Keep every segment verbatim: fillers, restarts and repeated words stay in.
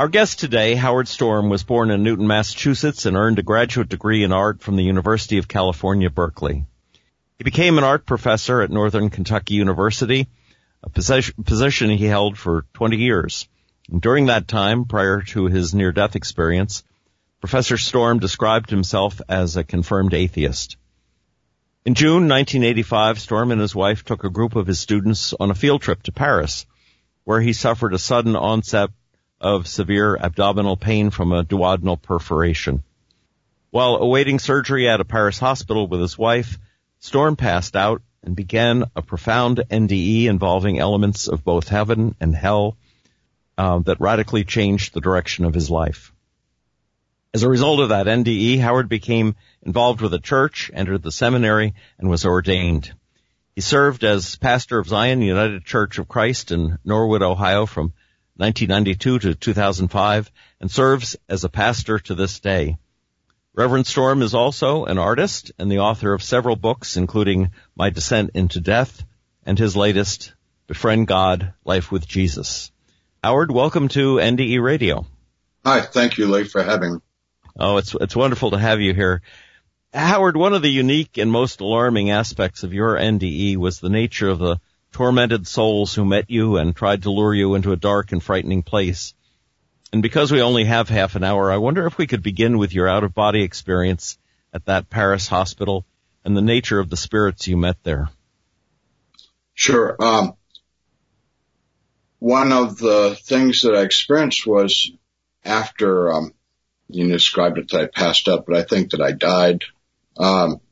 Our guest today, Howard Storm, was born in Newton, Massachusetts, and earned a graduate degree in art from the University of California, Berkeley. He became an art professor at Northern Kentucky University, a position he held for twenty years. And during that time, prior to his near-death experience, Professor Storm described himself as a confirmed atheist. In June nineteen eighty-five, Storm and his wife took a group of his students on a field trip to Paris, where he suffered a sudden onset of severe abdominal pain from a duodenal perforation. While awaiting surgery at a Paris hospital with his wife, Storm passed out and began a profound N D E involving elements of both heaven and hell uh, that radically changed the direction of his life. As a result of that N D E, Howard became involved with the church, entered the seminary, and was ordained. He served as pastor of Zion United Church of Christ in Norwood, Ohio from nineteen ninety-two to two thousand five, and serves as a pastor to this day. Reverend Storm is also an artist and the author of several books, including My Descent into Death and his latest, Befriend God, Life with Jesus. Howard, welcome to N D E Radio. Hi, thank you, Lee, for having me. Oh, it's it's wonderful to have you here. Howard, one of the unique and most alarming aspects of your N D E was the nature of the tormented souls who met you and tried to lure you into a dark and frightening place. And because we only have half an hour, I wonder if we could begin with your out-of-body experience at that Paris hospital and the nature of the spirits you met there. Sure. Um, one of the things that I experienced was after, um, you described it that I passed up, but I think that I died, um,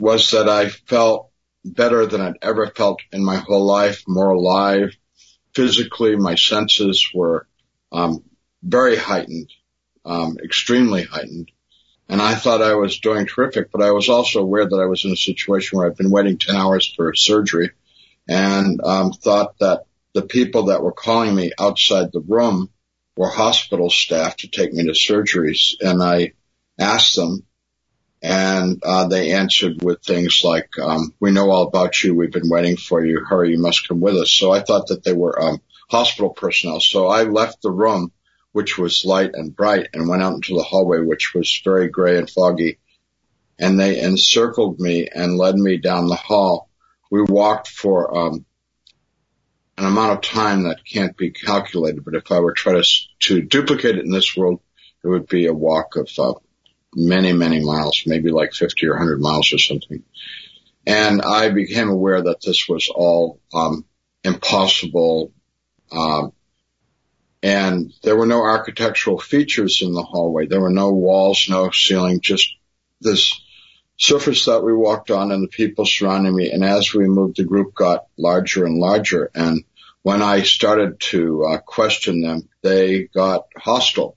was that I felt better than I'd ever felt in my whole life, more alive. Physically, my senses were um very heightened, um extremely heightened. And I thought I was doing terrific, but I was also aware that I was in a situation where I'd been waiting ten hours for surgery and um thought that the people that were calling me outside the room were hospital staff to take me to surgeries. And I asked them, And, uh, they answered with things like, um, we know all about you. We've been waiting for you. Hurry, you must come with us. So I thought that they were, um, hospital personnel. So I left the room, which was light and bright, and went out into the hallway, which was very gray and foggy. And they encircled me and led me down the hall. We walked for, um, an amount of time that can't be calculated. But if I were trying to, to duplicate it in this world, it would be a walk of, uh, many, many miles, maybe like fifty or one hundred miles or something. And I became aware that this was all um impossible. Um and there were no architectural features in the hallway. There were no walls, no ceiling, just this surface that we walked on and the people surrounding me. And as we moved, the group got larger and larger. And when I started to uh, question them, they got hostile.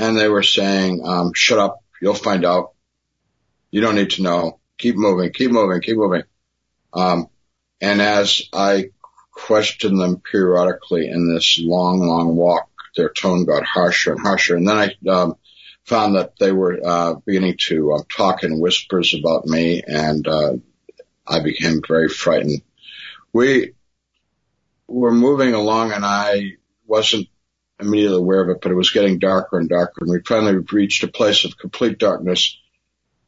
And they were saying, um, shut up. You'll find out. You don't need to know. Keep moving, keep moving, keep moving. Um, and as I questioned them periodically in this long, long walk, their tone got harsher and harsher. And then I, um, found that they were, uh, beginning to uh, talk in whispers about me. And, uh, I became very frightened. We were moving along and I wasn't immediately aware of it, but it was getting darker and darker, and we finally reached a place of complete darkness,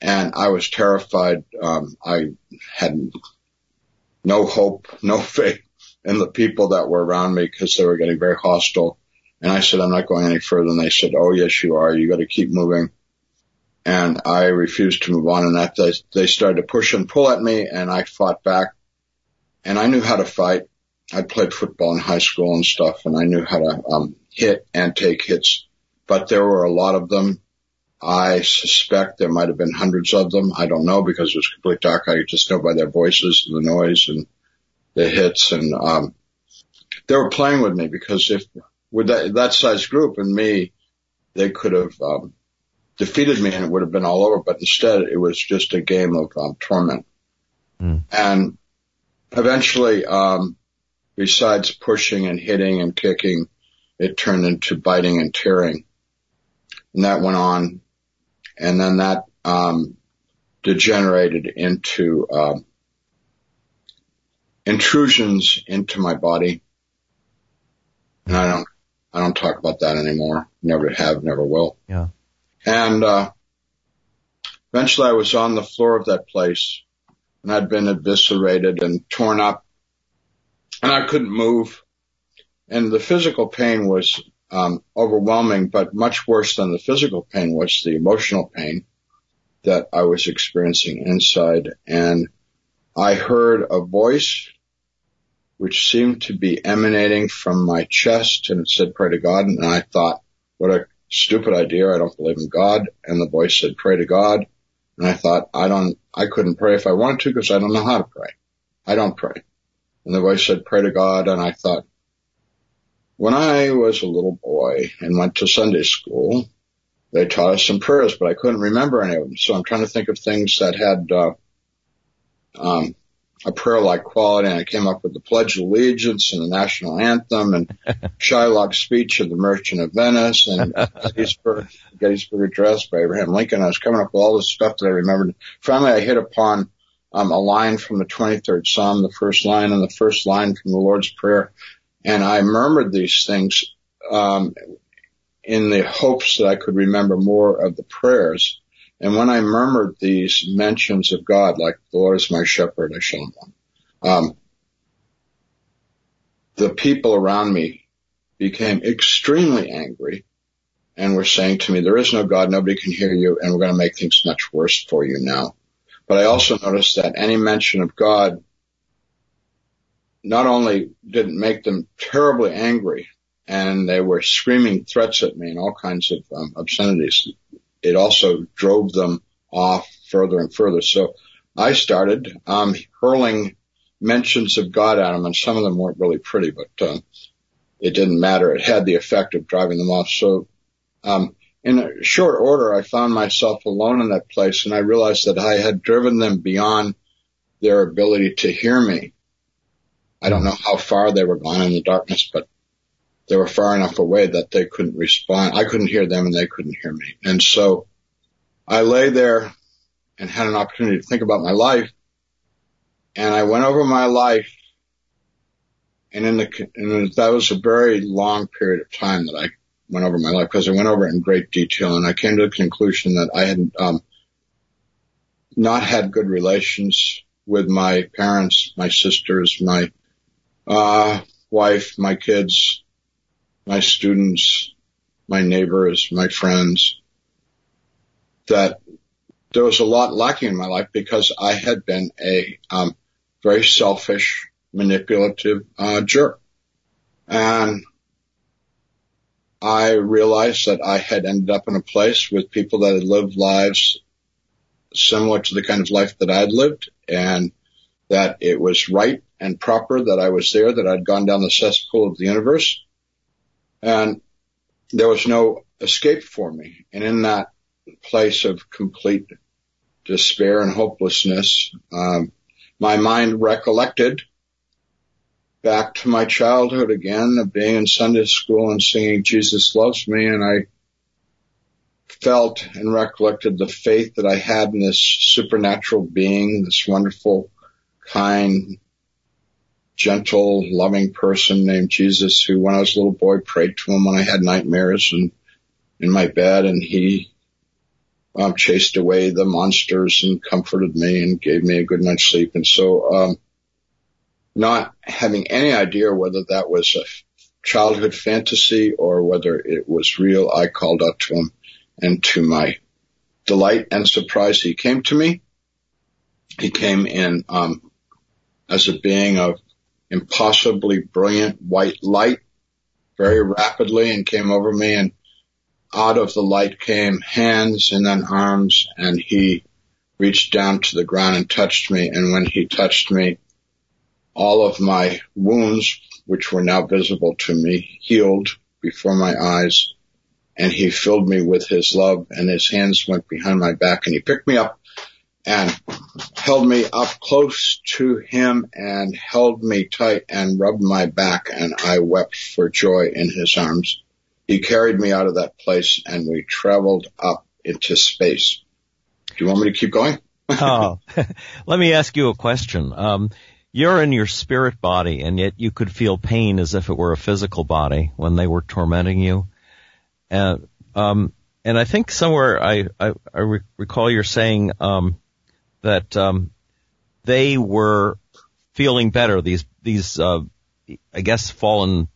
and I was terrified. Um, I had no hope, no faith in the people that were around me because they were getting very hostile, and I said, I'm not going any further, and they said, oh, yes, you are. You got to keep moving, and I refused to move on, and that they, they started to push and pull at me, and I fought back, and I knew how to fight. I played football in high school and stuff, and I knew how to um hit and take hits, but there were a lot of them. I suspect there might have been hundreds of them. I don't know because it was complete dark. I just know by their voices and the noise and the hits, and um they were playing with me because if with that, that size group and me, they could have um defeated me and it would have been all over, but instead it was just a game of um, torment. Mm. And eventually, um, besides pushing and hitting and kicking, it turned into biting and tearing. And that went on. And then that um, degenerated into uh, intrusions into my body. And I don't I don't talk about that anymore. Never have, never will. Yeah. And uh eventually I was on the floor of that place, and I'd been eviscerated and torn up, and I couldn't move. And the physical pain was um overwhelming, but much worse than the physical pain was the emotional pain that I was experiencing inside. And I heard a voice which seemed to be emanating from my chest, and it said, "Pray to God." And I thought, what a stupid idea. I don't believe in God. And the voice said, "Pray to God." And I thought, I don't, I couldn't pray if I wanted to because I don't know how to pray. I don't pray. And the voice said, "Pray to God." And I thought, when I was a little boy and went to Sunday school, they taught us some prayers, but I couldn't remember any of them. So I'm trying to think of things that had, uh, um, a prayer-like quality, and I came up with the Pledge of Allegiance and the National Anthem and Shylock's speech and the Merchant of Venice and Gettysburg, Gettysburg Address by Abraham Lincoln. I was coming up with all this stuff that I remembered. Finally, I hit upon um, a line from the twenty-third Psalm, the first line, and the first line from the Lord's Prayer, and I murmured these things um, in the hopes that I could remember more of the prayers. And when I murmured these mentions of God, like the Lord is my shepherd, I shall not want, um, the people around me became extremely angry and were saying to me, there is no God, nobody can hear you, and we're going to make things much worse for you now. But I also noticed that any mention of God not only didn't make them terribly angry, and they were screaming threats at me and all kinds of um, obscenities, it also drove them off further and further. So I started um hurling mentions of God at them, and some of them weren't really pretty, but um, it didn't matter. It had the effect of driving them off. So um in a short order, I found myself alone in that place, and I realized that I had driven them beyond their ability to hear me. I don't know how far they were gone in the darkness, but they were far enough away that they couldn't respond. I couldn't hear them, and they couldn't hear me. And so I lay there and had an opportunity to think about my life. And I went over my life, and in the and that was a very long period of time that I went over my life, because I went over it in great detail. And I came to the conclusion that I had um, not had good relations with my parents, my sisters, my uh, wife, my kids, my students, my neighbors, my friends, that there was a lot lacking in my life because I had been a um, very selfish, manipulative uh, jerk. And I realized that I had ended up in a place with people that had lived lives similar to the kind of life that I had lived, and that it was right and proper that I was there, that I'd gone down the cesspool of the universe. And there was no escape for me. And in that place of complete despair and hopelessness, um, my mind recollected back to my childhood again of being in Sunday school and singing Jesus Loves Me. And I felt and recollected the faith that I had in this supernatural being, this wonderful, kind, gentle, loving person named Jesus, who when I was a little boy prayed to him when I had nightmares and in my bed, and he um, chased away the monsters and comforted me and gave me a good night's sleep. And so um, not having any idea whether that was a childhood fantasy or whether it was real, I called out to him, and to my delight and surprise, he came to me. He came in um, as a being of impossibly brilliant white light very rapidly, and came over me, and out of the light came hands and then arms, and he reached down to the ground and touched me. And when he touched me, all of my wounds, which were now visible to me, healed before my eyes, and he filled me with his love, and his hands went behind my back, and he picked me up and held me up close to him and held me tight and rubbed my back, and I wept for joy in his arms. He carried me out of that place, and we traveled up into space. Do you want me to keep going? Oh, let me ask you a question. Um, you're in your spirit body, and yet you could feel pain as if it were a physical body when they were tormenting you. Uh, um, and I think somewhere I, I, I re- recall you're saying um, that um, they were feeling better, these, these uh, I guess, fallen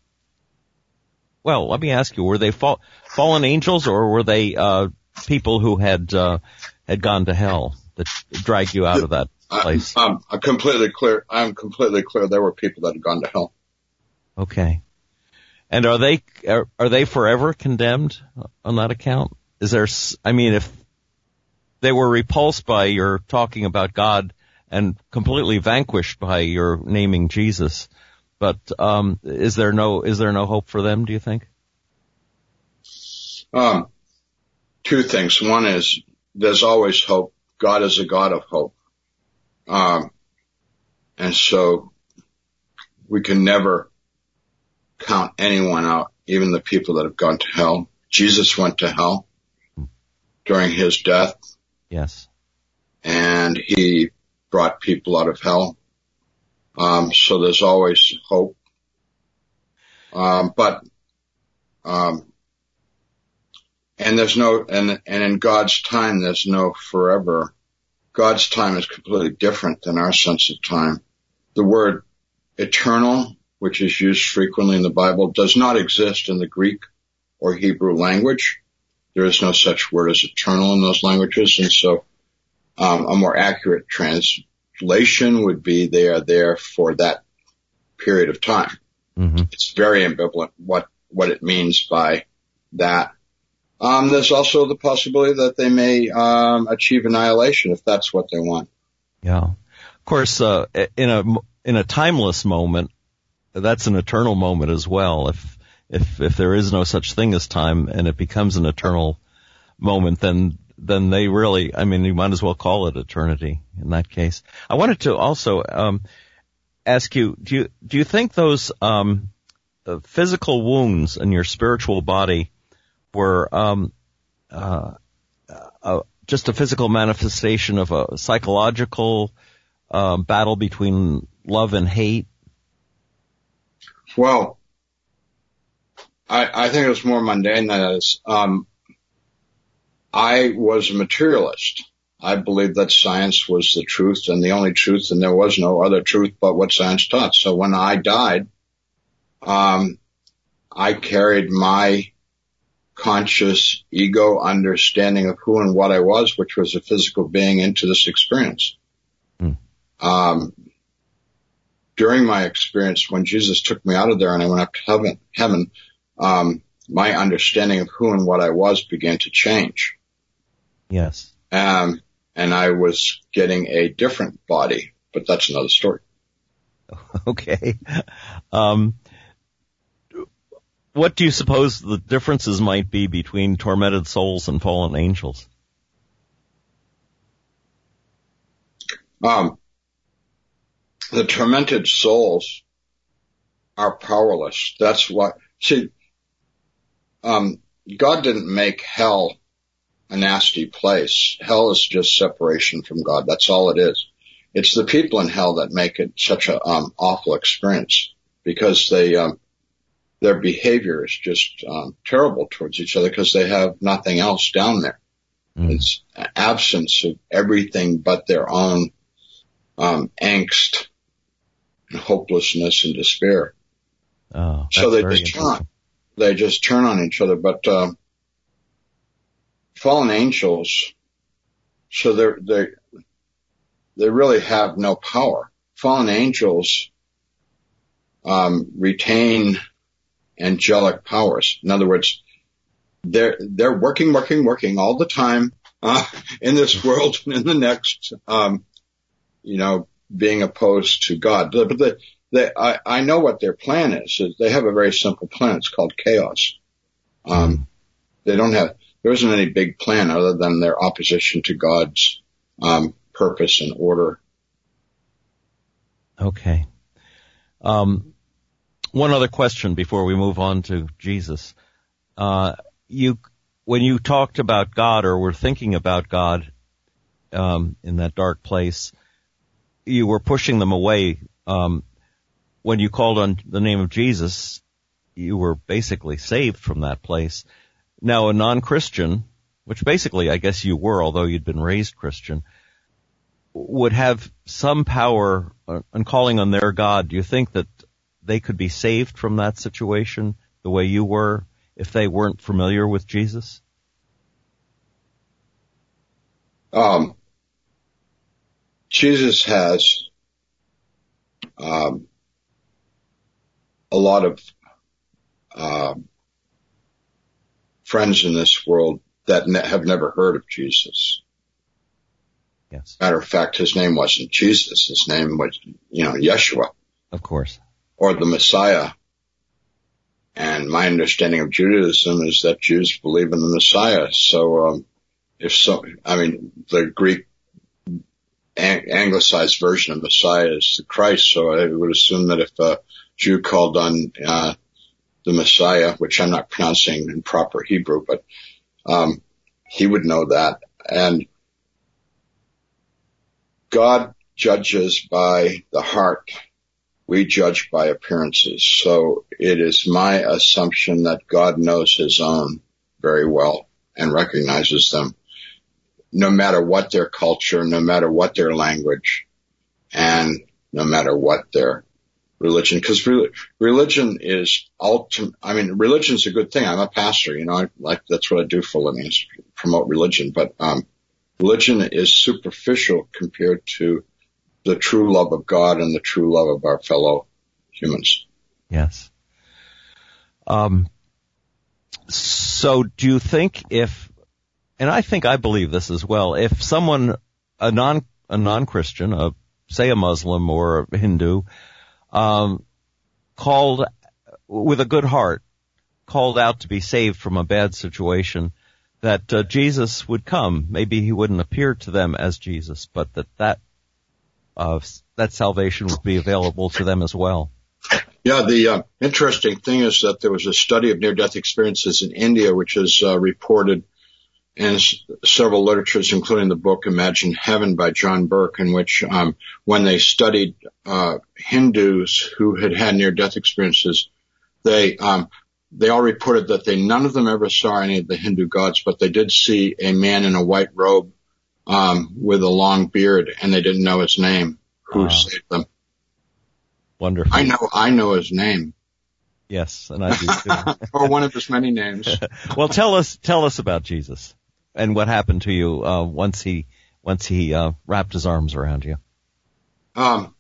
Well, let me ask you: were they fall, fallen angels, or were they uh people who had uh had gone to hell that dragged you out of that place? I'm, I'm completely clear. I'm completely clear. There were people that had gone to hell. Okay. And are they are, are they forever condemned on that account? Is there? I mean, if they were repulsed by your talking about God and completely vanquished by your naming Jesus. But um, is there no is there no hope for them, do you think? Um, two things. One is there's always hope. God is a God of hope. Um, and so we can never count anyone out, even the people that have gone to hell. Jesus went to hell during his death. Yes. And he brought people out of hell. Um, so there's always hope. Um, but, um, and there's no, and, and in God's time, there's no forever. God's time is completely different than our sense of time. The word eternal, which is used frequently in the Bible, does not exist in the Greek or Hebrew language. There is no such word as eternal in those languages. And so, um, a more accurate translation would be they are there for that period of time. Mm-hmm. It's very ambivalent what, what it means by that. Um, there's also the possibility that they may um, achieve annihilation if that's what they want. Yeah, of course. Uh, in a in a timeless moment, that's an eternal moment as well. If if if there is no such thing as time and it becomes an eternal moment, then. Then they really, I mean, you might as well call it eternity in that case. I wanted to also um, ask you: Do you do you think those um, uh, physical wounds in your spiritual body were um, uh, uh, just a physical manifestation of a psychological uh, battle between love and hate? Well, I, I think it was more mundane than that. Is, um, I was a materialist. I believed that science was the truth and the only truth, and there was no other truth but what science taught. So when I died, um, I carried my conscious ego understanding of who and what I was, which was a physical being, into this experience. Mm. Um, during my experience, when Jesus took me out of there and I went up to heaven, heaven um, my understanding of who and what I was began to change. Yes. Um, and I was getting a different body, but that's another story. Okay. Um, what do you suppose the differences might be between tormented souls and fallen angels? Um, the tormented souls are powerless. That's what, see, um, God didn't make hell a nasty place. Hell is just separation from God. That's all it is. It's the people in hell that make it such a um, awful experience, because they um, their behavior is just um, terrible towards each other because they have nothing else down there. Mm. It's an absence of everything but their own um, angst and hopelessness and despair. Oh, so they just turn. They just turn on each other. But um, fallen angels, so they they they really have no power. Fallen angels um, retain angelic powers. In other words, they're they're working, working, working all the time uh, in this world and in the next. Um, you know, being opposed to God, but the. They, I, I know what their plan is. They have a very simple plan. It's called chaos. Um, they don't have, there isn't any big plan other than their opposition to God's um, purpose and order. Okay. Um, one other question before we move on to Jesus. Uh, you, when you talked about God or were thinking about God um, in that dark place, you were pushing them away. Um, when you called on the name of Jesus, you were basically saved from that place. Now, a non-Christian, which basically I guess you were, although you'd been raised Christian, would have some power on calling on their God. Do you think that they could be saved from that situation the way you were if they weren't familiar with Jesus? Um, Jesus has um, a lot of uh, friends in this world that ne- have never heard of Jesus. Yes. Matter of fact, his name wasn't Jesus. His name was, you know, Yeshua. Of course. Or the Messiah. And my understanding of Judaism is that Jews believe in the Messiah. So, um, if so, I mean, the Greek ang- anglicized version of Messiah is the Christ. So I would assume that if a Jew called on, uh, the Messiah, which I'm not pronouncing in proper Hebrew, but, um, he would know that. And God judges by the heart. We judge by appearances. So it is my assumption that God knows his own very well and recognizes them, no matter what their culture, no matter what their language, and no matter what their religion. Because re- religion is ultimate. I mean, religion's a good thing. I'm a pastor, you know, I, like that's what I do for a living, is promote religion. But um religion is superficial compared to the true love of God and the true love of our fellow humans. Yes. Um, so do you think if, and I think I believe this as well, if someone, a non, a non-Christian, a, say a Muslim or a Hindu, um, called with a good heart, called out to be saved from a bad situation, that uh, Jesus would come. Maybe he wouldn't appear to them as Jesus, but that that, uh, that salvation would be available to them as well. Yeah, the uh, interesting thing is that there was a study of near-death experiences in India, which is uh, reported in s- several literatures, including the book Imagine Heaven by John Burke, in which um, when they studied uh, Hindus who had had near-death experiences, they um They all reported that they, none of them ever saw any of the Hindu gods, but they did see a man in a white robe, um, with a long beard, and they didn't know his name who uh, saved them. Wonderful. I know, I know his name. Yes, and I do too. Or one of his many names. Well, tell us, tell us about Jesus and what happened to you, uh, once he, once he, uh, wrapped his arms around you. Um,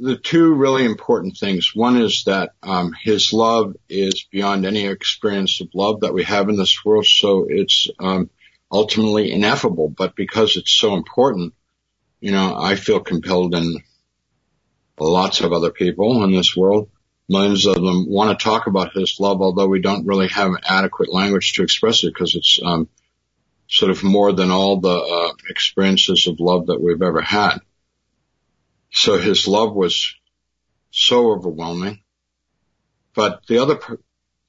The two really important things. One is that um his love is beyond any experience of love that we have in this world, so it's um ultimately ineffable. But because it's so important, you know, I feel compelled, and lots of other people in this world, millions of them, want to talk about his love, although we don't really have adequate language to express it, because it's um sort of more than all the uh, experiences of love that we've ever had. So his love was so overwhelming. But the other p-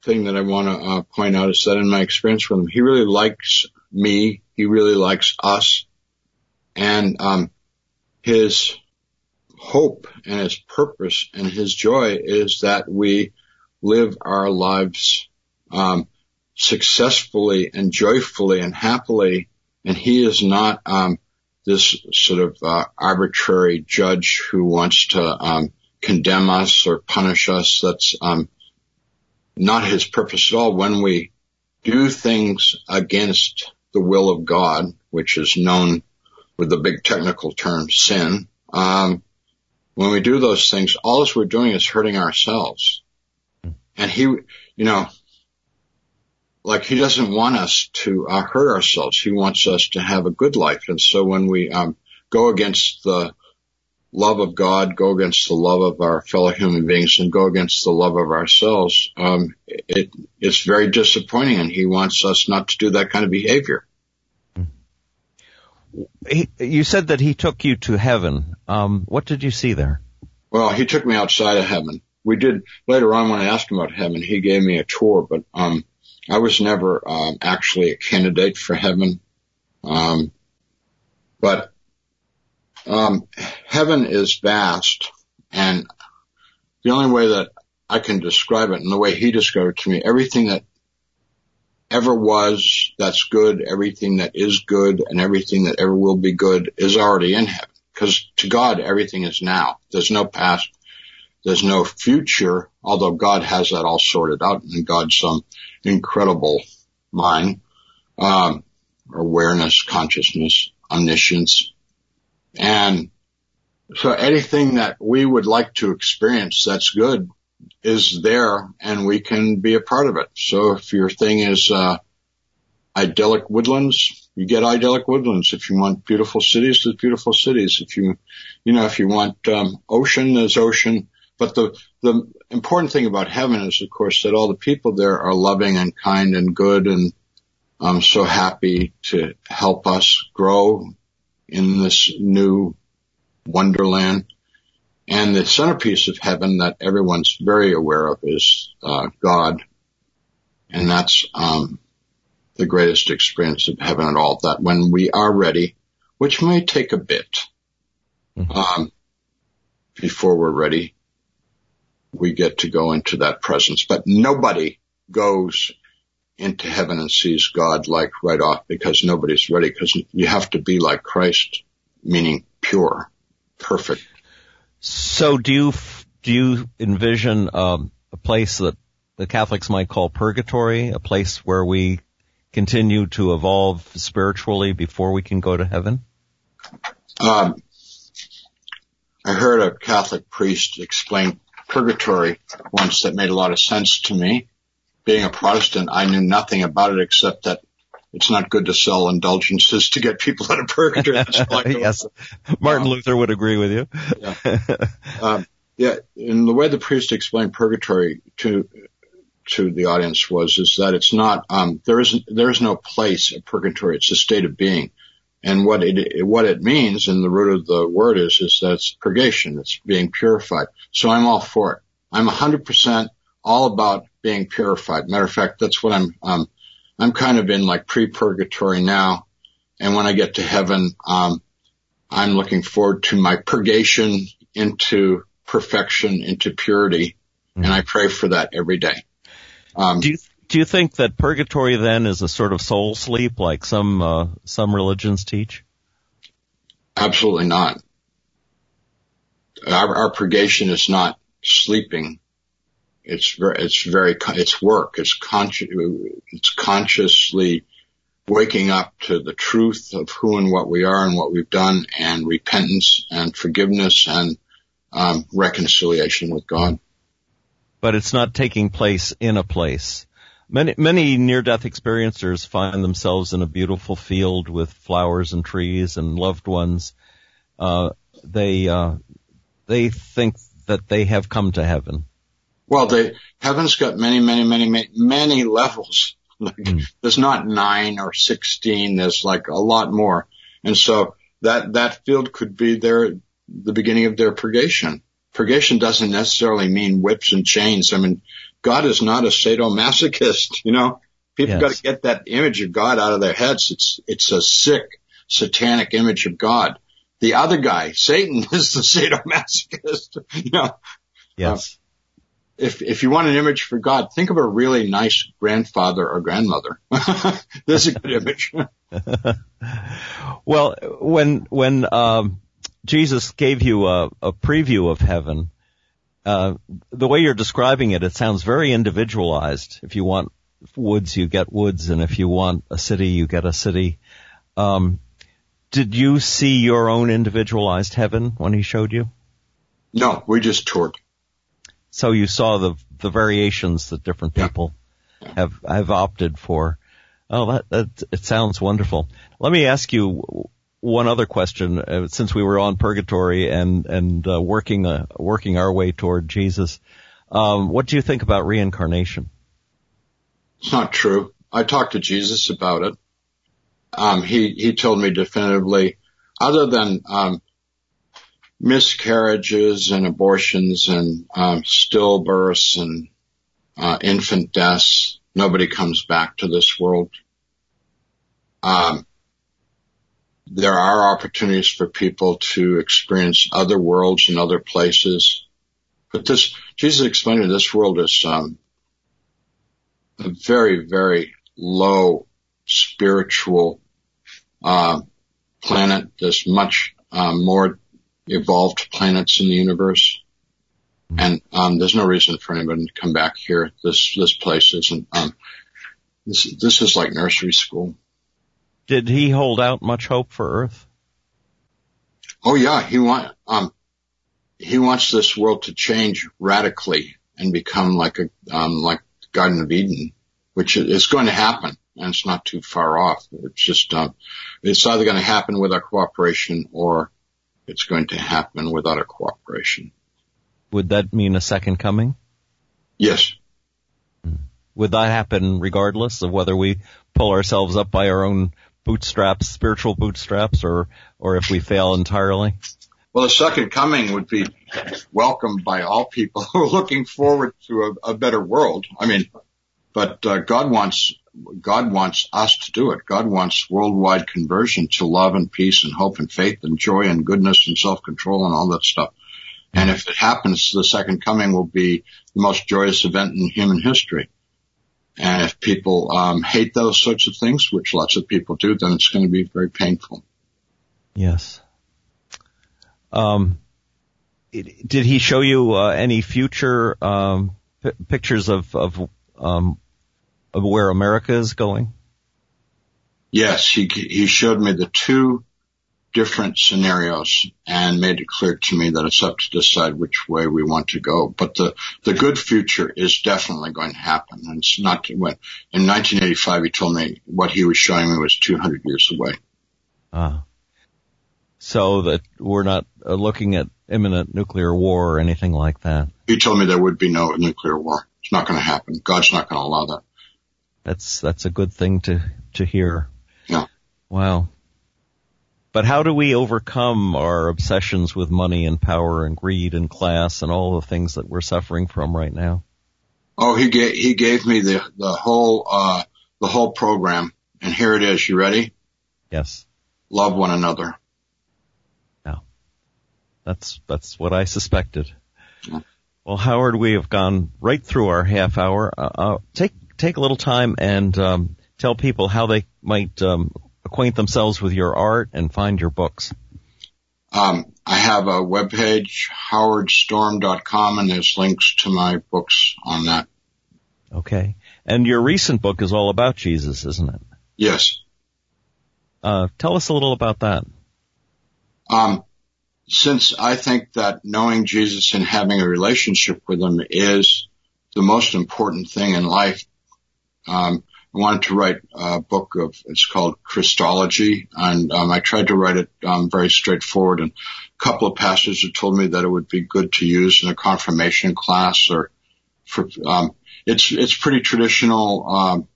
thing that I want to uh, point out is that in my experience with him, he really likes me. He really likes us. And um his hope and his purpose and his joy is that we live our lives um successfully and joyfully and happily. And he is not... um this sort of uh, arbitrary judge who wants to um, condemn us or punish us. That's um, not his purpose at all. When we do things against the will of God, which is known with the big technical term sin, um, when we do those things, all we're doing is hurting ourselves. And he, you know, like, he doesn't want us to uh, hurt ourselves. He wants us to have a good life. And so when we um go against the love of God go against the love of our fellow human beings and go against the love of ourselves, um, it, it's very disappointing, and he wants us not to do that kind of behavior. He, you said that he took you to heaven. Um, what did you see there? Well, he took me outside of heaven. We did later on when I asked him about heaven, he gave me a tour, but um, I was never um, actually a candidate for heaven. Um, but um, heaven is vast, and the only way that I can describe it, and the way he described it to me, everything that ever was that's good, everything that is good, and everything that ever will be good is already in heaven. Because to God, everything is now. There's no past. There's no future, although God has that all sorted out, and God's some incredible mind, um, awareness, consciousness, omniscience. And so anything that we would like to experience that's good is there, and we can be a part of it. So if your thing is uh idyllic woodlands, you get idyllic woodlands. If you want beautiful cities, there's beautiful cities. If you, you know, if you want um ocean, there's ocean. But the, the important thing about heaven is, of course, that all the people there are loving and kind and good, and I'm so happy to help us grow in this new wonderland. And the centerpiece of heaven that everyone's very aware of is uh God. And that's um the greatest experience of heaven at all, that when we are ready, which may take a bit, mm-hmm. um before we're ready, we get to go into that presence. But nobody goes into heaven and sees God like right off, because nobody's ready, because you have to be like Christ, meaning pure, perfect. So do you, do you envision um, a place that the Catholics might call purgatory, a place where we continue to evolve spiritually before we can go to heaven? Um, I heard a Catholic priest explain purgatory once that made a lot of sense to me. Being a Protestant, I knew nothing about it except that it's not good to sell indulgences to get people out of purgatory. Yes, Martin um, Luther would agree with you. yeah. Um, yeah, and the way the priest explained purgatory to to the audience was is that it's not um, there isn't there is no place of purgatory. It's a state of being, and what it what it means in the root of the word is is that it's purgation. It's being purified. So I'm all for it. I'm one hundred percent all about being purified. Matter of fact, that's what I'm. Um, I'm kind of in like pre-purgatory now, and when I get to heaven, um, I'm looking forward to my purgation into perfection, into purity, mm-hmm. and I pray for that every day. Um, do you do you think that purgatory then is a sort of soul sleep, like some uh, some religions teach? Absolutely not. Our, our purgation is not sleeping. It's very, it's very, it's work. It's conscious, it's consciously waking up to the truth of who and what we are and what we've done, and repentance and forgiveness and, um, reconciliation with God. But it's not taking place in a place. Many, many near-death experiencers find themselves in a beautiful field with flowers and trees and loved ones. Uh, they, uh, they think that they have come to heaven. Well, they, heaven's got many, many, many, many, many levels. Like, mm. There's not nine or sixteen. There's like a lot more. And so that, that field could be their, the beginning of their purgation. Purgation doesn't necessarily mean whips and chains. I mean, God is not a sadomasochist, you know. People yes. got to get that image of God out of their heads. It's, it's a sick, satanic image of God. The other guy, Satan, is the sadomasochist, you know. Yes. Uh, If, if you want an image for God, think of a really nice grandfather or grandmother. This is a good image. Well, when, when, um, Jesus gave you a, a preview of heaven, uh, the way you're describing it, it sounds very individualized. If you want woods, you get woods. And if you want a city, you get a city. Um, did you see your own individualized heaven when he showed you? No, we just toured. So you saw the the variations that different people yeah. have have opted for. Oh, that, that it sounds wonderful. Let me ask you, one other question, uh, since we were on purgatory and and uh, working uh, working our way toward Jesus, um, what do you think about reincarnation? It's not true. I talked to Jesus about it. Um, he he told me definitively, other than um, miscarriages and abortions and um, stillbirths and uh, infant deaths, nobody comes back to this world. Um, there are opportunities for people to experience other worlds and other places, but this Jesus explained that this world is um, a very, very low spiritual uh, planet. There's much uh, more evolved planets in the universe, and um, there's no reason for anybody to come back here. This this place isn't. Um, this this is like nursery school. Did he hold out much hope for Earth? Oh yeah, he want um he wants this world to change radically and become like a um like the Garden of Eden, which is going to happen, and it's not too far off. It's just um it's either going to happen with our cooperation or it's going to happen without our cooperation. Would that mean a second coming? Yes. Would that happen regardless of whether we pull ourselves up by our own bootstraps, spiritual bootstraps, or or if we fail entirely? Well, the second coming would be welcomed by all people who are looking forward to a, a better world. I mean, but uh, God wants God wants us to do it. God wants worldwide conversion to love and peace and hope and faith and joy and goodness and self-control and all that stuff. And if it happens, the second coming will be the most joyous event in human history. And if people um, hate those sorts of things, which lots of people do, then it's going to be very painful. Yes. Um, it, did he show you uh, any future um, p- pictures of of, um, of where America is going? Yes, he he showed me the two different scenarios and made it clear to me that it's up to decide which way we want to go. But the, the good future is definitely going to happen. And it's not when in nineteen eighty-five, he told me what he was showing me was two hundred years away. Ah, so that we're not uh, looking at imminent nuclear war or anything like that. He told me there would be no nuclear war. It's not going to happen. God's not going to allow that. That's, that's a good thing to, to hear. Yeah. Wow. But how do we overcome our obsessions with money and power and greed and class and all the things that we're suffering from right now? Oh, he gave, he gave me the, the whole, uh, the whole program. And here it is. You ready? Yes. Love one another. Now, that's, that's what I suspected. Yeah. Well, Howard, we have gone right through our half hour. Uh, uh, take, take a little time and, um, tell people how they might, um, acquaint themselves with your art and find your books. Um, I have a webpage, howard storm dot com, and there's links to my books on that. Okay. And your recent book is all about Jesus, isn't it? Yes. Uh, tell us a little about that. Um, since I think that knowing Jesus and having a relationship with him is the most important thing in life, um, I wanted to write a book of, it's called Christology, and um, I tried to write it um, very straightforward, and a couple of pastors have told me that it would be good to use in a confirmation class or for, um, it's, it's pretty traditional, um,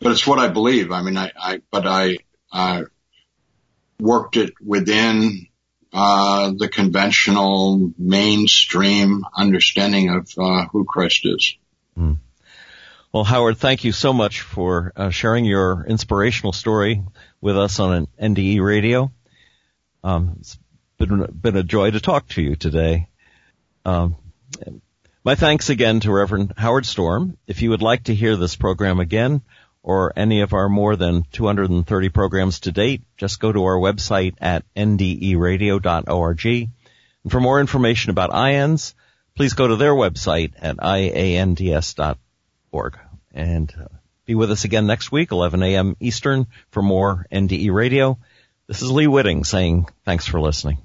but it's what I believe. I mean, I, I but I, I worked it within, uh, the conventional mainstream understanding of, uh, who Christ is. Mm. Well, Howard, thank you so much for uh, sharing your inspirational story with us on an N D E radio. Um, it's been, been a joy to talk to you today. Um, my thanks again to Reverend Howard Storm. If you would like to hear this program again or any of our more than two hundred thirty programs to date, just go to our website at n d e radio dot org. And for more information about I A N S, please go to their website at i a n d s dot org. And be with us again next week, eleven a.m. Eastern, for more N D E Radio. This is Lee Whitting saying thanks for listening.